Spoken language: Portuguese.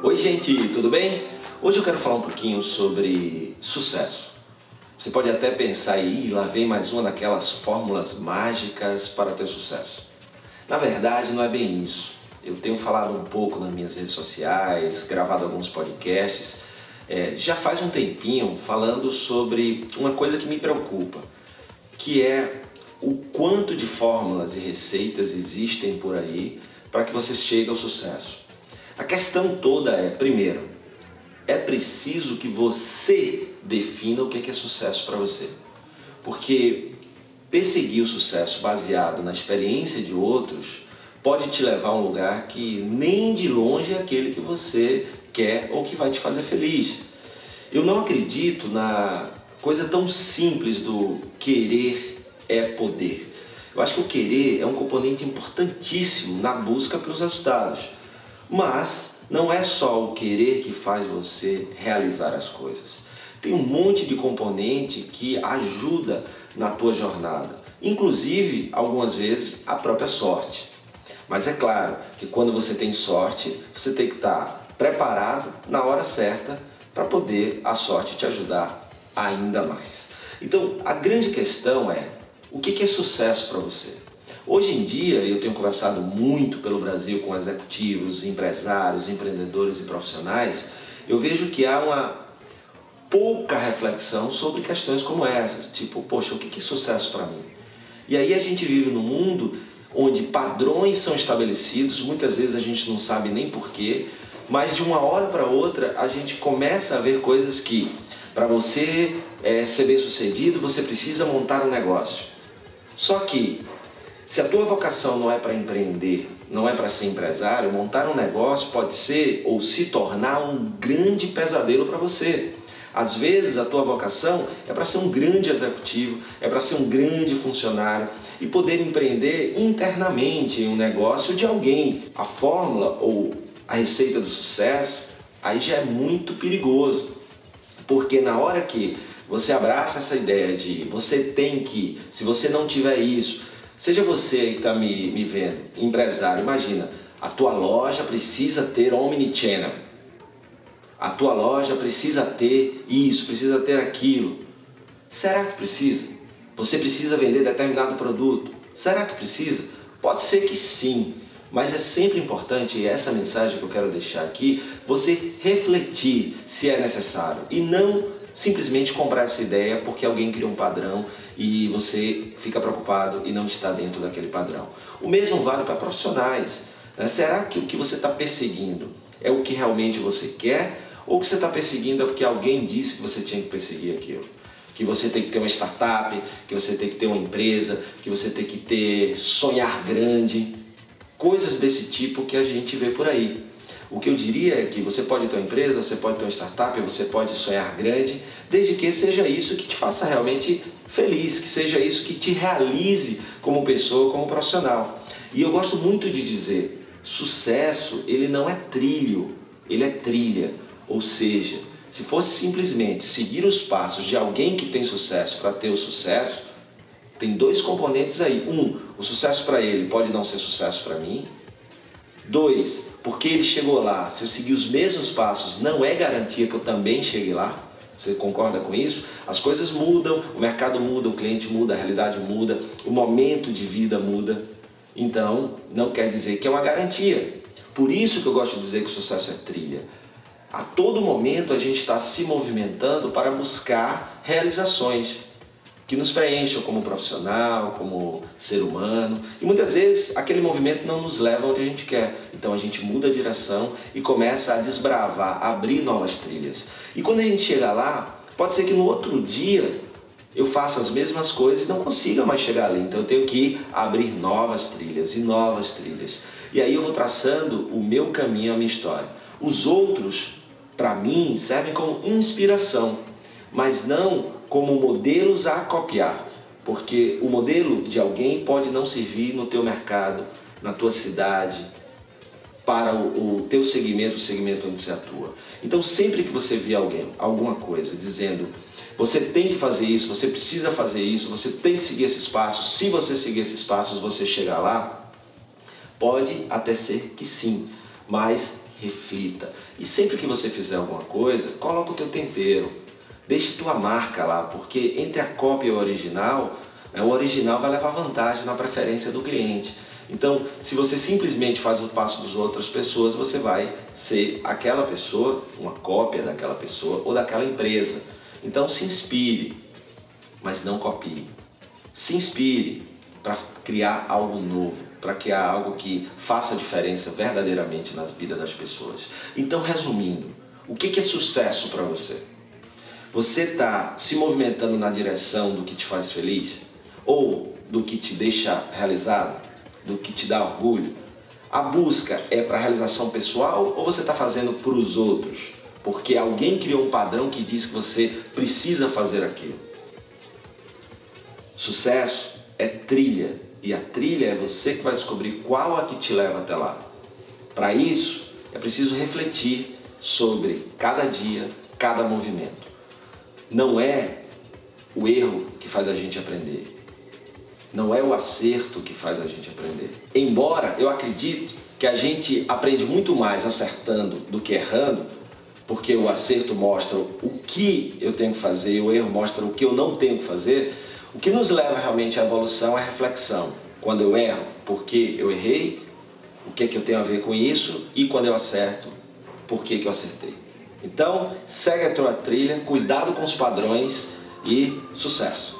Oi gente, tudo bem? Hoje eu quero falar um pouquinho sobre sucesso. Você pode até pensar, e lá vem mais uma daquelas fórmulas mágicas para ter sucesso. Na verdade não é bem isso. Eu tenho falado um pouco nas minhas redes sociais, gravado alguns podcasts, já faz um tempinho falando sobre uma coisa que me preocupa, que é o quanto de fórmulas e receitas existem por aí para que você chegue ao sucesso. A questão toda é, primeiro, é preciso que você defina o que é sucesso para você. Porque perseguir o sucesso baseado na experiência de outros pode te levar a um lugar que nem de longe é aquele que você quer ou que vai te fazer feliz. Eu não acredito na coisa tão simples do querer é poder. Eu acho que o querer é um componente importantíssimo na busca pelos resultados. Mas não é só o querer que faz você realizar as coisas. Tem um monte de componente que ajuda na tua jornada, inclusive, algumas vezes, a própria sorte. Mas é claro que quando você tem sorte, você tem que estar preparado na hora certa para poder a sorte te ajudar ainda mais. Então, a grande questão é, o que é sucesso para você? Hoje em dia, eu tenho conversado muito pelo Brasil com executivos, empresários, empreendedores e profissionais. Eu vejo que há uma pouca reflexão sobre questões como essas, tipo, poxa, o que é sucesso para mim? E aí a gente vive num mundo onde padrões são estabelecidos, muitas vezes a gente não sabe nem porquê, mas de uma hora para outra a gente começa a ver coisas que, para você ser bem sucedido, você precisa montar um negócio. Só que, se a tua vocação não é para empreender, não é para ser empresário, montar um negócio pode ser ou se tornar um grande pesadelo para você. Às vezes a tua vocação é para ser um grande executivo, é para ser um grande funcionário e poder empreender internamente em um negócio de alguém. A fórmula ou a receita do sucesso aí já é muito perigoso, porque na hora que você abraça essa ideia de você tem que, se você não tiver isso, seja você que está me vendo, empresário, imagina, a tua loja precisa ter omnichannel, a tua loja precisa ter isso, precisa ter aquilo. Será que precisa? Você precisa vender determinado produto? Será que precisa? Pode ser que sim, mas é sempre importante, e essa mensagem que eu quero deixar aqui, você refletir se é necessário e não simplesmente comprar essa ideia porque alguém criou um padrão e você fica preocupado e não está dentro daquele padrão. O mesmo vale para profissionais, né? Será que o que você está perseguindo é o que realmente você quer? Ou o que você está perseguindo é porque alguém disse que você tinha que perseguir aquilo? Que você tem que ter uma startup, que você tem que ter uma empresa, que você tem que ter sonhar grande, coisas desse tipo que a gente vê por aí. O que eu diria é que você pode ter uma empresa, você pode ter uma startup, você pode sonhar grande, desde que seja isso que te faça realmente feliz, que seja isso que te realize como pessoa, como profissional. E eu gosto muito de dizer, sucesso ele não é trilho, ele é trilha. Ou seja, se fosse simplesmente seguir os passos de alguém que tem sucesso para ter o sucesso, tem dois componentes aí. Um, o sucesso para ele pode não ser sucesso para mim. Dois, porque ele chegou lá, se eu seguir os mesmos passos, não é garantia que eu também chegue lá. Você concorda com isso? As coisas mudam, o mercado muda, o cliente muda, a realidade muda, o momento de vida muda. Então, não quer dizer que é uma garantia. Por isso que eu gosto de dizer que o sucesso é trilha. A todo momento a gente está se movimentando para buscar realizações que nos preencham como profissional, como ser humano, e muitas vezes aquele movimento não nos leva onde a gente quer, então a gente muda a direção e começa a desbravar, a abrir novas trilhas. E quando a gente chega lá, pode ser que no outro dia eu faça as mesmas coisas e não consiga mais chegar ali, então eu tenho que abrir novas trilhas e novas trilhas. E aí eu vou traçando o meu caminho, a minha história. Os outros, para mim, servem como inspiração, mas não como modelos a copiar, porque o modelo de alguém pode não servir no teu mercado, na tua cidade, para o teu segmento, o segmento onde você atua. Então sempre que você vê alguém, alguma coisa, dizendo você tem que fazer isso, você precisa fazer isso, você tem que seguir esses passos, se você seguir esses passos você chegar lá, pode até ser que sim, mas reflita. E sempre que você fizer alguma coisa, coloca o teu tempero. Deixe tua marca lá, porque entre a cópia e o original vai levar vantagem na preferência do cliente. Então, se você simplesmente faz o passo das outras pessoas, você vai ser aquela pessoa, uma cópia daquela pessoa ou daquela empresa. Então, se inspire, mas não copie. Se inspire para criar algo novo, para criar algo que faça diferença verdadeiramente na vida das pessoas. Então, resumindo, o que é sucesso para você? Você está se movimentando na direção do que te faz feliz? Ou do que te deixa realizado? Do que te dá orgulho? A busca é para realização pessoal ou você está fazendo para os outros? Porque alguém criou um padrão que diz que você precisa fazer aquilo. Sucesso é trilha. E a trilha é você que vai descobrir qual é que te leva até lá. Para isso, é preciso refletir sobre cada dia, cada movimento. Não é o erro que faz a gente aprender. Não é o acerto que faz a gente aprender. Embora eu acredite que a gente aprende muito mais acertando do que errando, porque o acerto mostra o que eu tenho que fazer e o erro mostra o que eu não tenho que fazer, o que nos leva realmente à evolução é a reflexão. Quando eu erro, por que eu errei? O que é que eu tenho a ver com isso? E quando eu acerto, por que eu acertei? Então, segue a tua trilha, cuidado com os padrões e sucesso!